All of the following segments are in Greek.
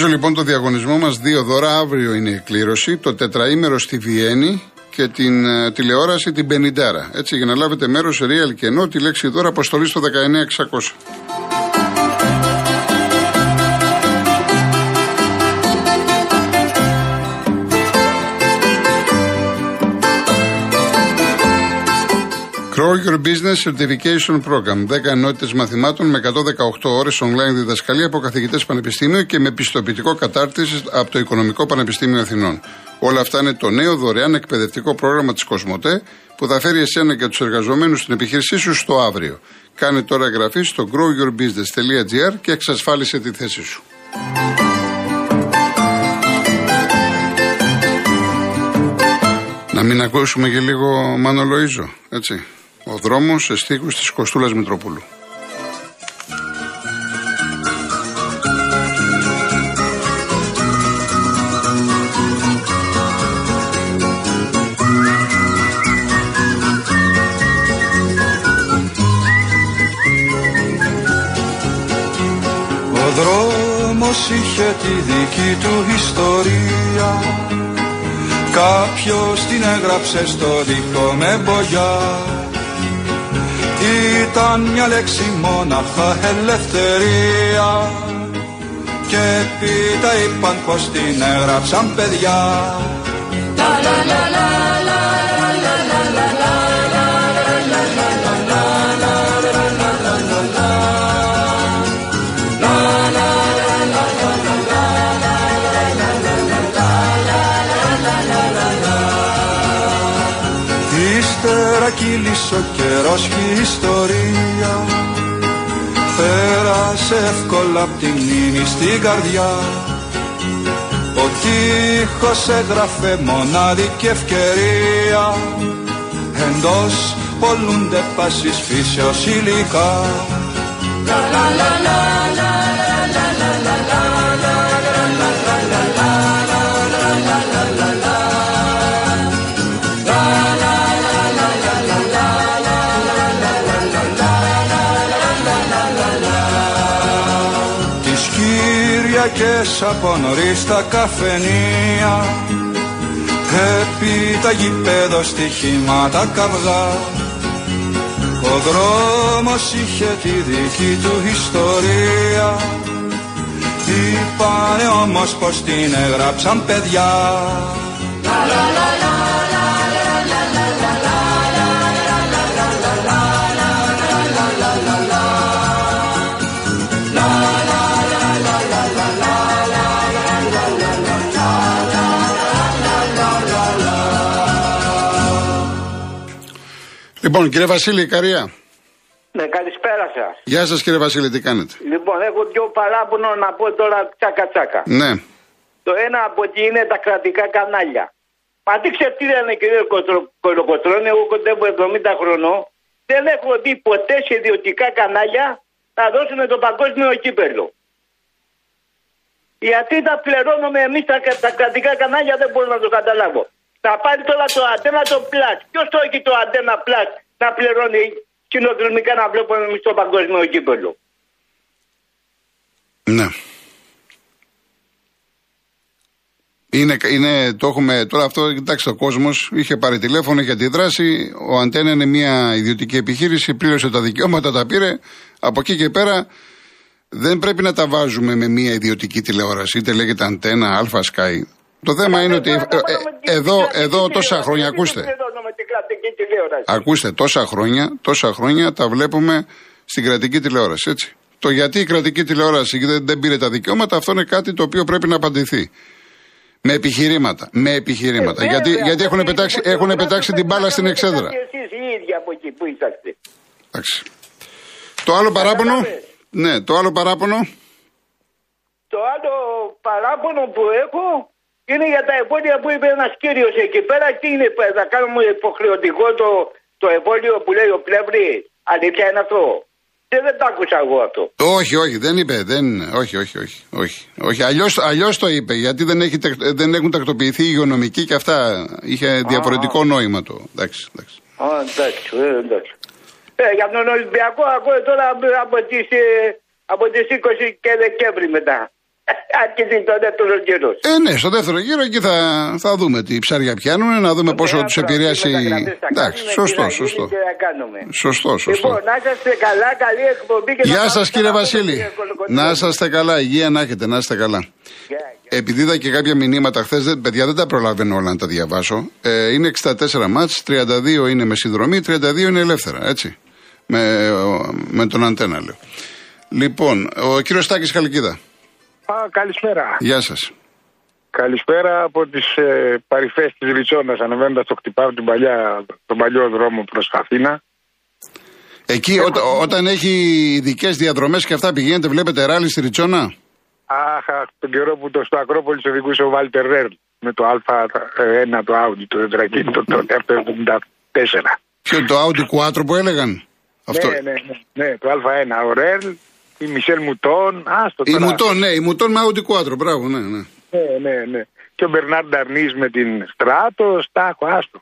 Συνεχίζω λοιπόν το διαγωνισμό μας. 2 δώρα. Αύριο είναι η κλήρωση. Το τετραήμερο στη Βιέννη και την τηλεόραση την 50. Έτσι, για να λάβετε μέρος, real και ενώ τη λέξη δώρα αποστολή στο 19600. Grow Your Business Certification Program. 10 ενότητες μαθημάτων με 118 ώρες online διδασκαλία από καθηγητές πανεπιστήμιου και με πιστοποιητικό κατάρτισης από το Οικονομικό Πανεπιστήμιο Αθηνών. Όλα αυτά είναι το νέο δωρεάν εκπαιδευτικό πρόγραμμα της COSMOTE που θα φέρει εσένα και τους εργαζομένους στην επιχείρησή σου στο αύριο. Κάνε τώρα εγγραφή στο growyourbusiness.gr και εξασφάλισε τη θέση σου. Να μην ακούσουμε και λίγο Μάνο Λοΐζο, έτσι. Ο δρόμος σε στίχους της Κωστούλας Μητρόπουλου. Ο δρόμος είχε τη δική του ιστορία. Κάποιος την έγραψε στο δίχτυ με μπογιά. Ήταν μια λέξη μόναχα, ελευθερία. Και πίτα είπαν πως την έγραψαν παιδιά. Κύλησε ο καιρός και η ιστορία πέρασε εύκολα απ' τη μνήμη στην καρδιά. Ο τείχος έγραφε μοναδική ευκαιρία. Εντός πολλούνται πάσης φύσεως υλικά. Και από νωρίς τα καφενεία, επί τα γηπέδο στοιχήματα καβδά. Ο δρόμος είχε τη δική του ιστορία. Είπανε όμως πως την έγραψαν παιδιά. Λοιπόν, κύριε Βασίλη, Καρία. Ναι, καλησπέρα σας. Γεια σας, κύριε Βασίλη, τι κάνετε? Λοιπόν, έχω 2 παράπονο να πω τώρα τσάκα-τσάκα. Ναι. Το ένα από τι είναι τα κρατικά κανάλια. Μα δείξε τι λένε, κύριε Κολοκοτρώνη, εγώ κοντεύω 70 χρονών. Δεν έχω δει ποτέ σε ιδιωτικά κανάλια να δώσουν το παγκόσμιο κύπελλο. Γιατί τα πληρώνουμε εμείς τα κρατικά κανάλια, δεν μπορώ να το καταλάβω. Να πάρει τώρα το Αντένα το Plus. Ποιος το έχει το Αντένα Plus να πληρώνει συνοδρομικά να βλέπουμε εμείς το παγκόσμιο κύπελλο? Ναι. Είναι, το έχουμε τώρα αυτό. Κοιτάξτε, ο κόσμος είχε πάρει τηλέφωνο για τη δράση. Ο Αντένα είναι μια ιδιωτική επιχείρηση, πλήρωσε τα δικαιώματα, τα πήρε. Από εκεί και πέρα δεν πρέπει να τα βάζουμε με μια ιδιωτική τηλεόραση. Είτε λέγεται Αντένα, Άλφα, Σκάι. Το θέμα είναι ότι εδώ τόσα χρόνια, ακούστε, τόσα χρόνια τα βλέπουμε στην κρατική τηλεόραση, έτσι. Το γιατί η κρατική τηλεόραση δεν πήρε τα δικαιώματα, αυτό είναι κάτι το οποίο πρέπει να απαντηθεί. Με επιχειρήματα, γιατί έχουν πετάξει την μπάλα στην εξέδρα. Το άλλο παράπονο που έχω είναι για τα εμβόλια που είπε ένας κύριος εκεί πέρα. Τι είναι, θα κάνουμε υποχρεωτικό το εμβόλιο που λέει ο Πλεύρη? Αλήθεια είναι αυτό? Δεν το άκουσα εγώ αυτό. Όχι, δεν είπε. Όχι. Αλλιώς το είπε, γιατί δεν έχουν τακτοποιηθεί οι υγειονομικοί και αυτά. Είχε διαφορετικό νόημα το. Εντάξει. Για τον Ολυμπιακό ακούω τώρα από τις 20 και Δεκέμβρη μετά. Αντιθυντώντα τους γύρους. Ναι, στο δεύτερο γύρο εκεί θα δούμε τι ψάρια πιάνουν, να δούμε πόσο τους επηρέασε η... Εντάξει, σωστό. Σωστό. Λοιπόν, να είστε καλά, καλή εκπομπή. Γεια σας κύριε Βασίλη. Να είστε καλά, υγεία να έχετε, να είστε καλά. Επειδή είδα και κάποια μηνύματα χθες, παιδιά δεν τα προλαβαίνω όλα να τα διαβάσω. Είναι 64 μάτς, 32 είναι με συνδρομή, 32 είναι ελεύθερα, έτσι. Με τον Αντένα λέω. Λοιπόν, ο κύριος Στάκης Χαλκίδα. Καλησπέρα. Γεια σας. Καλησπέρα από τις παρυφές της Ριτσώνας, ανεβαίνοντας το χτυπάω τον παλιό δρόμο προς Αθήνα. Εκεί όταν έχει ειδικές διαδρομές και αυτά πηγαίνετε, βλέπετε ράλι στη Ριτσώνα. Αχ, τον καιρό που στο Ακρόπολη σε οδηγούσε ο Βάλτερ Ρερλ με το Άλφα ένα το Audi, το τετρακίνητο, το 1974. Ποιο, το Audi 4 που έλεγαν. Αυτό. Ναι, το Α1, ο Ρερλ. Η Μισέλ Μουτόν, η Μουτόν με Audi 4, μπράβο, ναι. Ναι. Και ο Μπερνάρντα Αρνεί με την Στράτο, Στάκο, άστο.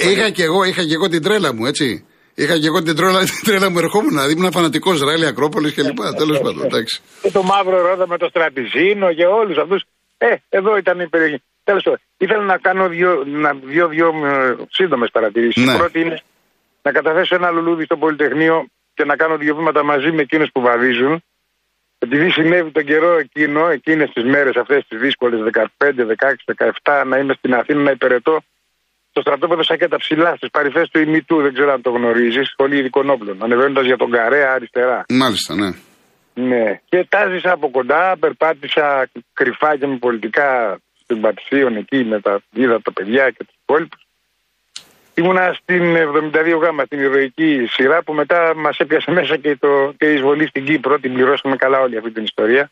είχα και εγώ την τρέλα μου, έτσι. Είχα και εγώ την τρέλα μου, ερχόμουν να ήμουν φανατικός Ράλι, Ακρόπολης και λοιπά, τέλος πάντων, εντάξει. Και το Μαύρο Ρόδα με το Στρατιζίνο και όλους αυτούς. Εδώ ήταν η περιοχή. Τέλος πάντων, ήθελα να κάνω δύο σύντομες παρατηρήσεις. Η πρώτη είναι να καταθέσω ένα λουλούδι στο Πολυτεχνείο και να κάνω δύο βήματα μαζί με εκείνους που βαδίζουν, επειδή συνέβη τον καιρό εκείνες τις μέρες αυτές τις δύσκολες, 15, 16, 17, να είμαι στην Αθήνα να υπηρετώ στο στρατόπεδο Σακέτα ψηλά, στις παρυφές του ημιτού, δεν ξέρω αν το γνωρίζεις, σχολή ειδικών όπλων, ανεβαίνοντας για τον Καρέα αριστερά. Μάλιστα, ναι. Ναι, και τάζησα από κοντά, περπάτησα κρυφά και με πολιτικά συμπατησίων εκεί, είδα τα παιδιά και τους υπόλοιπους. Ήμουνα στην 72 γάμα, στην ηρωική σειρά που μετά μας έπιασε μέσα και η εισβολή στην Κύπρο. Την πληρώσαμε καλά όλη αυτή την ιστορία.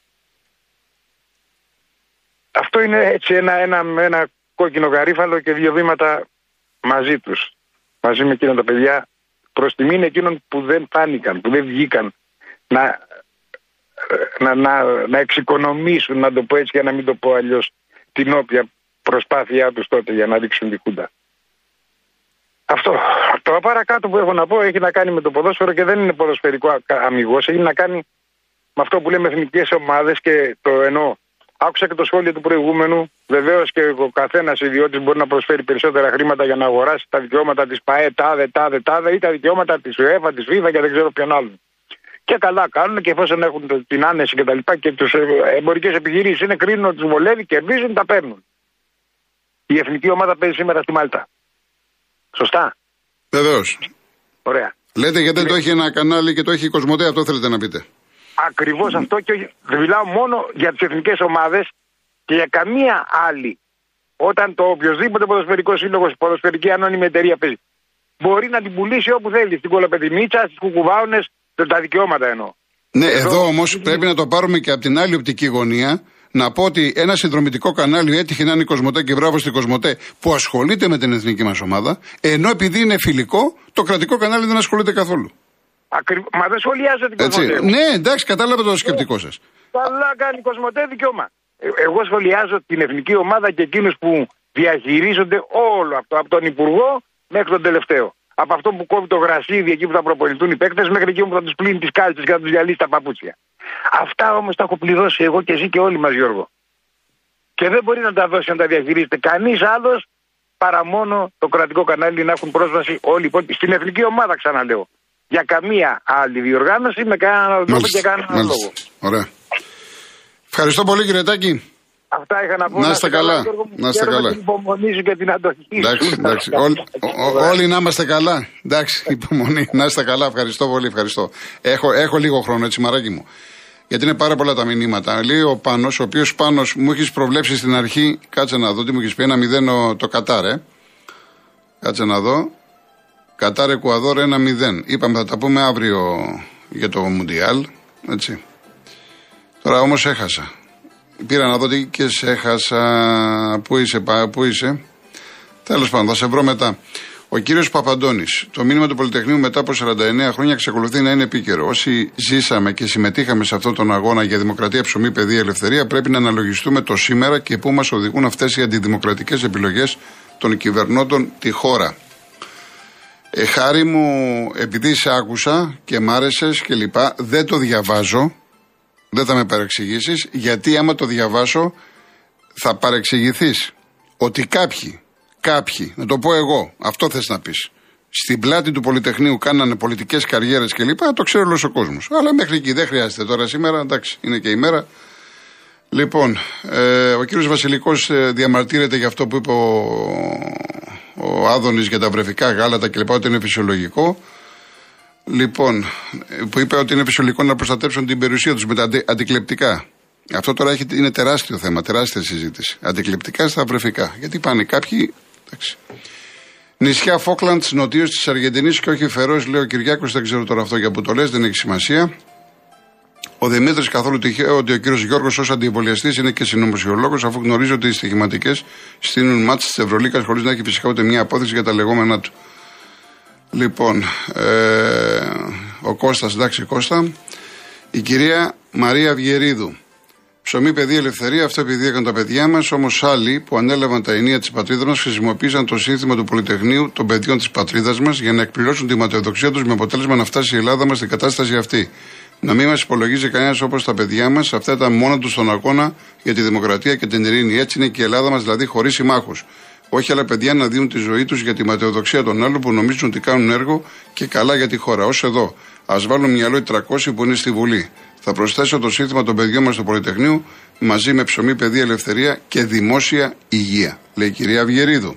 Αυτό είναι έτσι ένα κόκκινο γαρίφαλο και δύο βήματα μαζί τους. Μαζί με εκείνα τα παιδιά προς τιμήν εκείνων που δεν φάνηκαν, που δεν βγήκαν να εξοικονομήσουν, να το πω έτσι για να μην το πω αλλιώς, την όποια προσπάθειά τους τότε για να δείξουν τη χούντα. Αυτό. Το παρακάτω που έχω να πω έχει να κάνει με το ποδόσφαιρο και δεν είναι ποδοσφαιρικό αμιγώς. Έχει να κάνει με αυτό που λέμε εθνικές ομάδες και το εννοώ. Άκουσα και το σχόλιο του προηγούμενου. Βεβαίως και ο καθένας ιδιώτης μπορεί να προσφέρει περισσότερα χρήματα για να αγοράσει τα δικαιώματα της ΠΑΕ, τάδε ή τα δικαιώματα της ΟΥΕΦΑ, της ΦΙΦΑ και δεν ξέρω ποιον άλλον. Και καλά κάνουν και εφόσον έχουν την άνεση κτλ. Και τους εμπορικές επιχειρήσεις είναι κρίνουν ότι τους βολεύει, κερδίζουν, τα παίρνουν. Η εθνική ομάδα παίζει σήμερα στη Μάλτα. Σωστά. Βεβαίως. Ωραία. Λέτε γιατί το έχει ένα κανάλι και το έχει η COSMOTE, αυτό θέλετε να πείτε. Ακριβώς αυτό και μιλάω μόνο για τις εθνικές ομάδες και για καμία άλλη. Όταν το οποιοδήποτε ποδοσφαιρικό σύλλογο, η ποδοσφαιρική ανώνυμη εταιρεία παίζει, μπορεί να την πουλήσει όπου θέλει. Στην Κολοπεδημίτσα, στις Κουκουβάωνες, τα δικαιώματα εννοώ. Ναι, εδώ όμως πρέπει να το πάρουμε και από την άλλη οπτική γωνία. Να πω ότι ένα συνδρομητικό κανάλι έτυχε να είναι η COSMOTE και μπράβο στην COSMOTE που ασχολείται με την εθνική μας ομάδα, ενώ επειδή είναι φιλικό, το κρατικό κανάλι δεν ασχολείται καθόλου. Μα δεν σχολιάζεται την COSMOTE. Ναι, εντάξει, κατάλαβα το σκεπτικό σας. Καλά κάνει η COSMOTE, δικαίωμα. Εγώ σχολιάζω την εθνική ομάδα και εκείνους που διαχειρίζονται όλο αυτό, από τον Υπουργό μέχρι τον τελευταίο. Από αυτό που κόβει το γρασίδι εκεί που θα προπονηθούν οι παίκτες μέχρι εκεί που θα τους πλύνει τις κάλτσες και θα τους διαλύσει τα παπούτσια. Αυτά όμως τα έχω πληρώσει εγώ και εσύ και όλοι μας, Γιώργο. Και δεν μπορεί να τα δώσει να τα διαχειρίζεται κανείς άλλος παρά μόνο το κρατικό κανάλι, να έχουν πρόσβαση όλοι οι υπόλοιποι. Στην εθνική ομάδα, ξαναλέω. Για καμία άλλη διοργάνωση, με κανέναν άλλο τρόπο και κανέναν λόγο. Ωραία. Ευχαριστώ πολύ, κύριε Τάκη. Αυτά είχα να πω. Να είστε καλά. Να είστε καλά. Την υπομονή σου και την αντοχή σου. Εντάξει. Όλοι να είμαστε καλά. Εντάξει, υπομονή. Να είστε καλά. Ευχαριστώ πολύ. Ευχαριστώ. Έχω λίγο χρόνο, έτσι, μαράκι μου. Γιατί είναι πάρα πολλά τα μηνύματα. Λέει ο Πάνος, ο οποίος Πάνος μου έχεις προβλέψει στην αρχή. Κάτσε να δω τι μου έχεις πει. 1-0 το Κατάρε. Κάτσε να δω. Κατάρε Κουαδόρ 1-0. Είπαμε θα τα πούμε αύριο για το Μουντιάλ. Έτσι. Τώρα όμως έχασα. Πήρα να δω τι και σε έχασα. Πού είσαι. Τέλος πάντων, θα σε βρω μετά. Ο κύριος Παπαντώνης, το μήνυμα του Πολυτεχνείου μετά από 49 χρόνια εξακολουθεί να είναι επίκαιρο. Όσοι ζήσαμε και συμμετείχαμε σε αυτόν τον αγώνα για δημοκρατία, ψωμί, παιδεία, ελευθερία, πρέπει να αναλογιστούμε το σήμερα και πού μας οδηγούν αυτές οι αντιδημοκρατικές επιλογές των κυβερνώντων τη χώρα. Χάρη μου, επειδή σε άκουσα και μ' άρεσες και λοιπά, δεν το διαβάζω. δεν θα με παρεξηγήσεις, γιατί άμα το διαβάσω θα παρεξηγηθείς ότι κάποιοι, να το πω εγώ, αυτό θες να πεις, στην πλάτη του Πολυτεχνείου κάνανε πολιτικές καριέρες κλπ. Το ξέρει όλος ο κόσμος. Αλλά μέχρι εκεί δεν χρειάζεται τώρα σήμερα, εντάξει, είναι και η μέρα. Λοιπόν, ο κύριος Βασιλικός διαμαρτύρεται για αυτό που είπε ο Άδωνης για τα βρεφικά γάλατα κλπ. Ότι είναι φυσιολογικό. Λοιπόν, που είπε ότι είναι φυσιολογικό να προστατεύσουν την περιουσία τους με τα αντικλεπτικά. Αυτό τώρα είναι τεράστιο θέμα, τεράστια συζήτηση. Αντικλεπτικά στα βρεφικά. Γιατί πάνε κάποιοι. Εντάξει. Νησιά Φόκλαντς, νοτίως της Αργεντινής και όχι Φερός, λέει ο Κυριάκος. Δεν ξέρω τώρα αυτό για που το λες, δεν έχει σημασία. Ο Δημήτρης, καθόλου τυχαίο ότι ο κύριος Γιώργος ως αντιεμβολιαστής είναι και συνωμοσιολόγος, αφού γνωρίζει ότι οι στοιχηματικές στείλουν μάτς της Ευρωλίκας χωρίς να έχει φυσικά ούτε μια απόθεση για τα λεγόμενά του. Λοιπόν, ο Κώστας, εντάξει Κώστα. Η κυρία Μαρία Βιερίδου. Ψωμί, παιδί, ελευθερία, αυτό επειδή έκαναν τα παιδιά μας, όμως άλλοι που ανέλαβαν τα ενία της πατρίδας μας χρησιμοποίησαν το σύνθημα του Πολυτεχνείου των παιδιών της πατρίδας μας για να εκπληρώσουν τη ματαιοδοξία τους, με αποτέλεσμα να φτάσει η Ελλάδα μας στην κατάσταση αυτή. Να μην μας υπολογίζει κανένας όπως τα παιδιά μας, αυτά ήταν μόνα τους στον αγώνα για τη δημοκρατία και την ειρήνη. Έτσι είναι και η Ελλάδα μας, δηλαδή χωρίς συμμάχους. Όχι άλλα παιδιά να δίνουν τη ζωή τους για τη ματαιοδοξία των άλλων που νομίζουν ότι κάνουν έργο και καλά για τη χώρα. Ως εδώ, ας βάλουν μυαλό οι 300 που είναι στη Βουλή. Θα προσθέσω το σύνθημα των παιδιών μας στο Πολυτεχνείο μαζί με ψωμί, παιδί, ελευθερία και δημόσια υγεία, λέει η κυρία Βιερίδου.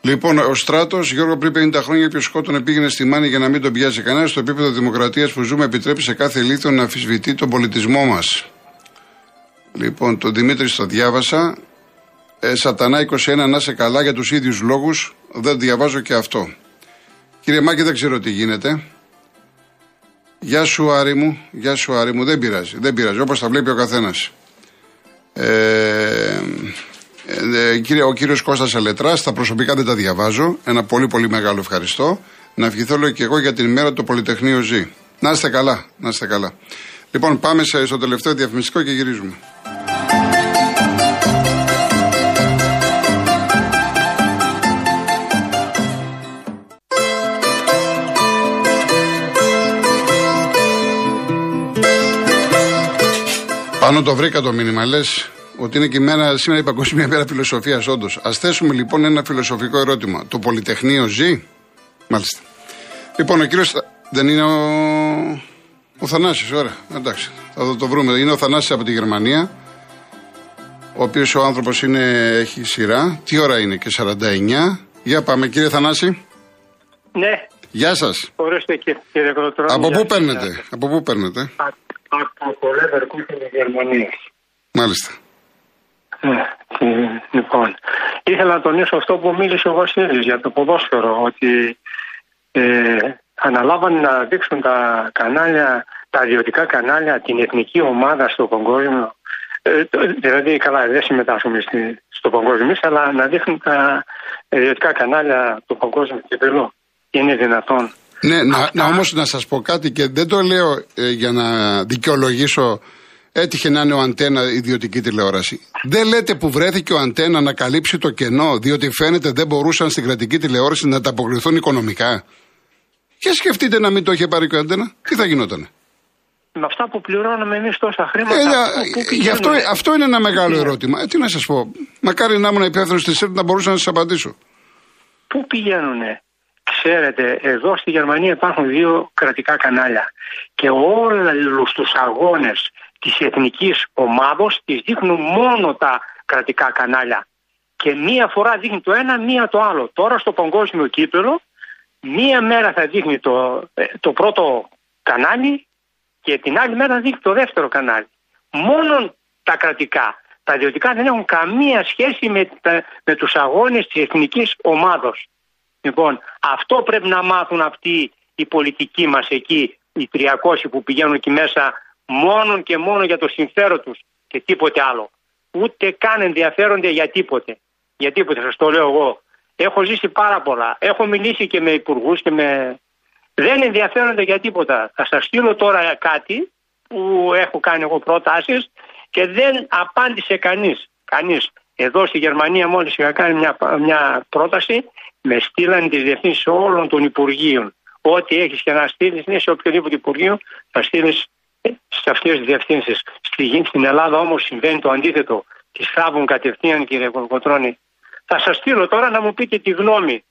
Λοιπόν, ο Στράτος, Γιώργο, πριν 50 χρόνια ποιος σκότωνε πήγαινε στη μάνη για να μην τον πιάσει κανένα. Στο επίπεδο δημοκρατίας που ζούμε, επιτρέπει σε κάθε ηλίθιο να αμφισβητεί τον πολιτισμό μας. Λοιπόν, τον Δημήτρη το διάβασα. Σατανά 21, να είσαι καλά για τους ίδιους λόγους. Δεν διαβάζω και αυτό. Κύριε Μάκη, δεν ξέρω τι γίνεται. Γεια σου Άρη μου, γεια σου Άρη μου, δεν πειράζει, όπως τα βλέπει ο καθένας. Ο κύριος Κώστας Αλετράς, τα προσωπικά δεν τα διαβάζω, ένα πολύ πολύ μεγάλο ευχαριστώ. Να ευχηθώ λέω και εγώ για την ημέρα το Πολυτεχνείο ζει. Να είστε καλά, να είστε καλά. Λοιπόν, πάμε στο τελευταίο διαφημιστικό και γυρίζουμε. Πάνω το βρήκα το μήνυμα, λες ότι είναι και σήμερα η Παγκόσμια Μέρα Φιλοσοφίας, όντως. Ας θέσουμε λοιπόν ένα φιλοσοφικό ερώτημα. Το Πολυτεχνείο ζει? Μάλιστα. Λοιπόν, ο κύριος δεν είναι ο Θανάσης, ωραία. Εντάξει, θα το βρούμε. Είναι ο Θανάσης από τη Γερμανία, ο οποίος ο άνθρωπος έχει σειρά. Τι ώρα είναι? Και 49. Για πάμε, κύριε Θανάση. Ναι. Γεια σας. Ορίστε, κύριε Κολοτρώνη. Από πού παίρνετε? Από το Leverkusen της Γερμανίας. Μάλιστα. Λοιπόν, ήθελα να τονίσω αυτό που μίλησε ο Βασίλης για το ποδόσφαιρο, ότι αναλάβανε να δείξουν τα ιδιωτικά κανάλια, την εθνική ομάδα στο παγκόσμιο. Δηλαδή, καλά, δεν συμμετάσχουμε στο παγκόσμιο, αλλά να δείχνουν τα ιδιωτικά κανάλια του παγκόσμιου κυπέλλου. Είναι δυνατόν? Ναι, όμως να σας πω κάτι, και δεν το λέω για να δικαιολογήσω. Έτυχε να είναι ο Αντένα ιδιωτική τηλεόραση. Δεν λέτε που βρέθηκε ο Αντένα να καλύψει το κενό, διότι φαίνεται δεν μπορούσαν στην κρατική τηλεόραση να τα αποκριθούν οικονομικά. Και σκεφτείτε να μην το είχε πάρει και ο Αντένα, τι θα γινότανε? Με αυτά που πληρώνουμε εμείς τόσα χρήματα. Αυτό είναι ένα μεγάλο ερώτημα. Τι να σας πω. Μακάρι να ήμουν υπεύθυνος της ΕΡΤ να μπορούσα να σας απαντήσω. Πού πηγαίνουνε? Ξέρετε, εδώ στη Γερμανία υπάρχουν δύο κρατικά κανάλια και όλους τους αγώνες της εθνικής ομάδος τις δείχνουν μόνο τα κρατικά κανάλια. Και μία φορά δείχνει το ένα, μία το άλλο. Τώρα στο παγκόσμιο κύπελλο, μία μέρα θα δείχνει το πρώτο κανάλι και την άλλη μέρα θα δείχνει το δεύτερο κανάλι. Μόνο τα κρατικά. Τα ιδιωτικά δεν έχουν καμία σχέση με τους αγώνες της εθνικής ομάδος. Λοιπόν, αυτό πρέπει να μάθουν αυτοί οι πολιτικοί μας εκεί, οι 300 που πηγαίνουν εκεί μέσα μόνον και μόνο για το συμφέρον τους και τίποτε άλλο. Ούτε καν ενδιαφέρονται για τίποτε. Για τίποτε, σας το λέω εγώ. Έχω ζήσει πάρα πολλά. Έχω μιλήσει και με υπουργούς και με... Δεν ενδιαφέρονται για τίποτα. Θα σας στείλω τώρα κάτι που έχω κάνει εγώ προτάσεις και δεν απάντησε κανείς. Εδώ στη Γερμανία μόλις είχα κάνει μια πρόταση, με στείλανε τις διευθύνσεις όλων των υπουργείων. Ό,τι έχεις και να στείλεις, σε οποιοδήποτε υπουργείο, θα στείλεις σταθμίους διευθύνσεις. Στην Ελλάδα όμως συμβαίνει το αντίθετο. Τις θάβουν κατευθείαν, κύριε Κολοκοτρώνη. Θα σας στείλω τώρα να μου πείτε τη γνώμη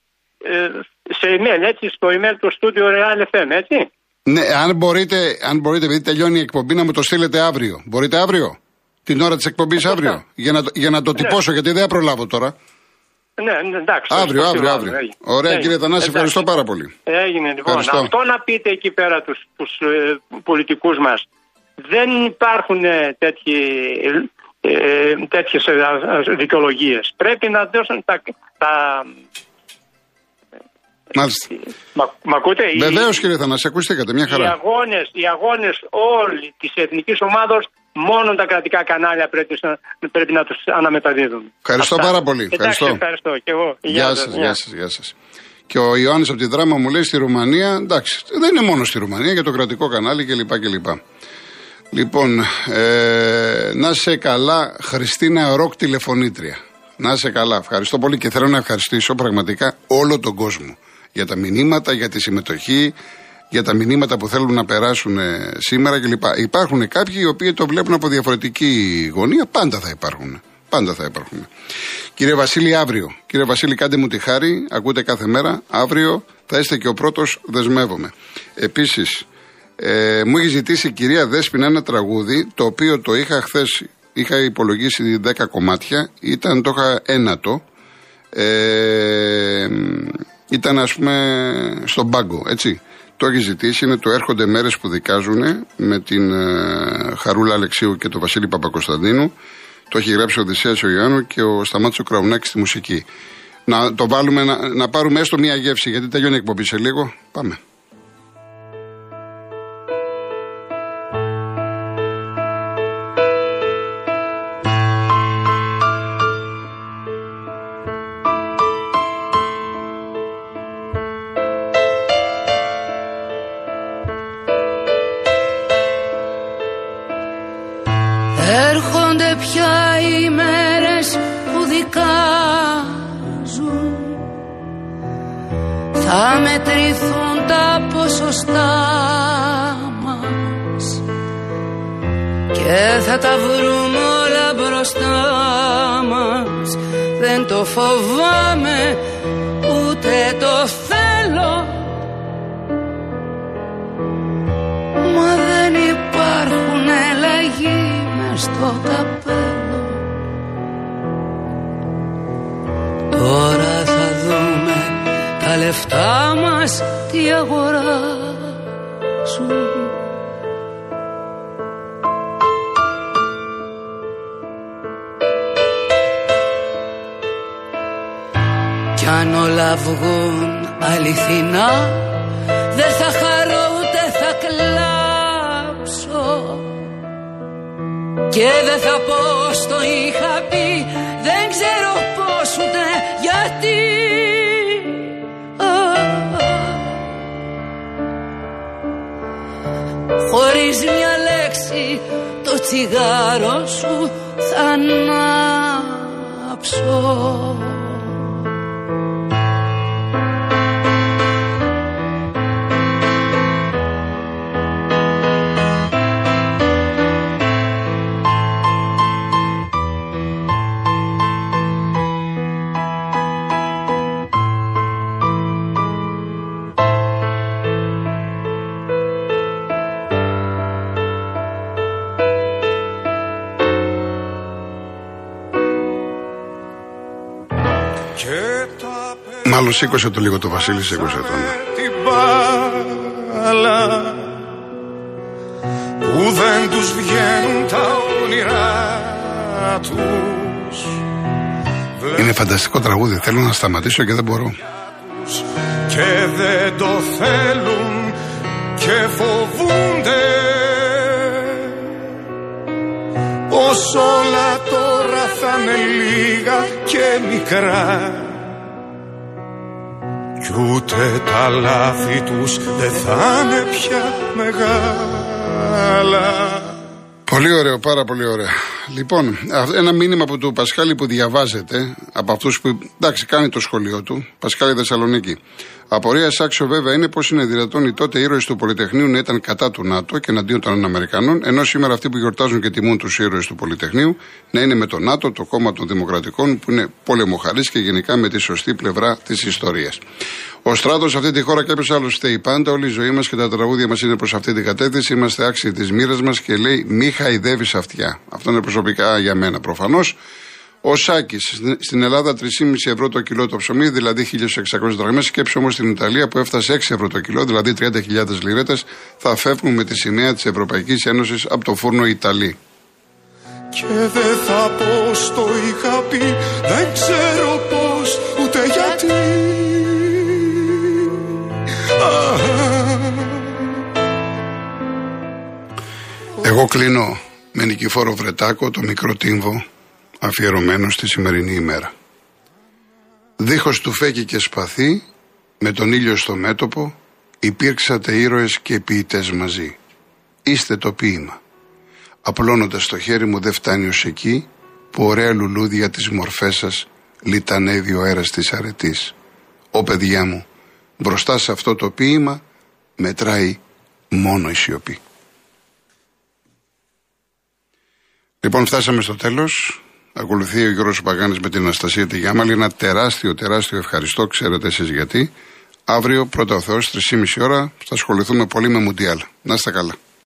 σε email, έτσι, στο email του Studio Real FM, έτσι. Ναι, αν μπορείτε, επειδή τελειώνει η εκπομπή, να μου το στείλετε αύριο. Μπορείτε αύριο, την ώρα της εκπομπής αύριο, για να το τυπώσω, ναι. Γιατί δεν προλάβω τώρα. Ναι, εντάξει. Αύριο. Ωραία, κύριε Θανάση, ευχαριστώ πάρα πολύ. Έγινε, λοιπόν. Ευχαριστώ. Αυτό να πείτε εκεί πέρα τους πολιτικούς μας. Δεν υπάρχουν τέτοιες δικαιολογίες. Πρέπει να δώσουν τα... Μάλιστα. Μ' ακούτε? Βεβαίως, κύριε Θανάση, ακούστηκατε, μια χαρά. Οι αγώνες όλη της εθνικής ομάδος, μόνο τα κρατικά κανάλια πρέπει να τους αναμεταδίδουν. Ευχαριστώ πάρα πολύ. Ευχαριστώ. Και εγώ. Γεια σας. Και ο Ιωάννης από τη Δράμα μου λέει στη Ρουμανία, εντάξει, δεν είναι μόνο στη Ρουμανία, για το κρατικό κανάλι κλπ. Λοιπόν, να σε καλά, Χριστίνα Ροκ, τηλεφωνήτρια. Να σε καλά. Ευχαριστώ πολύ και θέλω να ευχαριστήσω πραγματικά όλο τον κόσμο για τα μηνύματα, για τη συμμετοχή, για τα μηνύματα που θέλουν να περάσουν σήμερα κλπ. Υπάρχουν κάποιοι οι οποίοι το βλέπουν από διαφορετική γωνία, πάντα θα υπάρχουν. Κύριε Βασίλη, αύριο. Κύριε Βασίλη, κάντε μου τη χάρη, ακούτε κάθε μέρα, αύριο θα είστε και ο πρώτος, δεσμεύομαι. Επίσης, μου είχε ζητήσει η κυρία Δέσποινα ένα τραγούδι, το οποίο το είχα χθες, είχα υπολογίσει 10 κομμάτια, ήταν το είχα ένατο, ήταν ας πούμε στον πάγκο, έτσι. Το έχει ζητήσει, είναι το «Έρχονται μέρες που δικάζουνε» με την Χαρούλα Αλεξίου και τον Βασίλη Παπακωνσταντίνου. Το έχει γράψει ο Οδυσσέας Ιωάννου και ο Σταμάτης ο Κραουνάκης στη μουσική. Να το βάλουμε, να πάρουμε έστω μία γεύση, γιατί τελειώνει η εκπομπή σε λίγο. Πάμε. Πια οι μέρες που δικάζουν, θα μετρηθούν τα ποσοστά μας και θα τα βρούμε όλα μπροστά μας. Δεν το φοβάμαι ούτε το θέλω, μα δεν υπάρχουν αλλαγή μες στο καπέλο. Τώρα θα δούμε τα λεφτά μας τι αγοράζουν. Κι αν όλα βγουν αληθινά, δεν θα χαρώ ούτε θα κλάψω. Και δεν θα πω στο είχα πει, δεν ξέρω πώς ούτε γιατί. Χωρίς μια λέξη το τσιγάρο σου θα ανάψω. Μάλλον σήκωσε το λίγο το Βασίλη, σήκωσε τον. Την μπάλα που δεν τους βγαίνουν τα όνειρά τους. Είναι φανταστικό τραγούδι, θέλω να σταματήσω και δεν μπορώ. Και δεν το θέλουν και φοβούνται πως όλα τώρα θα είναι λίγα και μικρά. Κι ούτε τα λάθη τους δεν θα είναι πια μεγάλα. Πολύ ωραίο, πάρα πολύ ωραίο. Λοιπόν, ένα μήνυμα από τον Πασχάλη που διαβάζεται, από αυτούς που εντάξει κάνει το σχολείο του, Πασχάλη Θεσσαλονίκη. Απορία σάξιο βέβαια είναι πως είναι δυνατόν οι τότε ήρωες του Πολυτεχνείου να ήταν κατά του ΝΑΤΟ και εναντίον των Αμερικανών, ενώ σήμερα αυτοί που γιορτάζουν και τιμούν τους ήρωες του Πολυτεχνείου να είναι με το ΝΑΤΟ, το κόμμα των Δημοκρατικών που είναι πολεμοχαρής και γενικά με τη σωστή πλευρά της ιστορίας. Ο στράτος σε αυτή τη χώρα κάποιος άλλος φταίει πάντα. Όλη η ζωή μας και τα τραγούδια μας είναι προς αυτή την κατεύθυνση. Είμαστε άξιοι της μοίρας μας και λέει μη χαϊδεύεις αυτιά. Αυτό είναι προσωπικά για μένα προφανώς. Ο Σάκης, στην Ελλάδα 3,5 ευρώ το κιλό το ψωμί, δηλαδή 1.600 δραχμές. Σκέψου όμως στην Ιταλία που έφτασε 6 ευρώ το κιλό, δηλαδή 30.000 λιρέτες, θα φεύγουν με τη σημαία της Ευρωπαϊκής Ένωσης από το φούρνο Ιταλή. Και δεν θα πω στο είχα πει, δεν ξέρω πώς ούτε γιατί. Εγώ κλείνω με Νικηφόρο Βρετάκο το μικρό τύμβο αφιερωμένο στη σημερινή ημέρα. Δίχως του φέκη και σπαθί, με τον ήλιο στο μέτωπο, υπήρξατε ήρωες και ποιητές μαζί. Είστε το ποίημα. Απλώνοντας το χέρι μου δεν φτάνει ως εκεί που ωραία λουλούδια τις μορφές σας λιτανεύει ο αέρας της αρετής. Ω παιδιά μου, μπροστά σε αυτό το ποίημα μετράει μόνο η σιωπή. Λοιπόν, φτάσαμε στο τέλος. Ακολουθεί ο Γιώργος Παγάνης με την Αναστασία τη Γιάμαλη. Ένα τεράστιο ευχαριστώ. Ξέρετε εσείς γιατί. Αύριο πρώτα ο Θεός 3,5 ώρα θα ασχοληθούμε πολύ με Μουντιάλ. Να είστε καλά.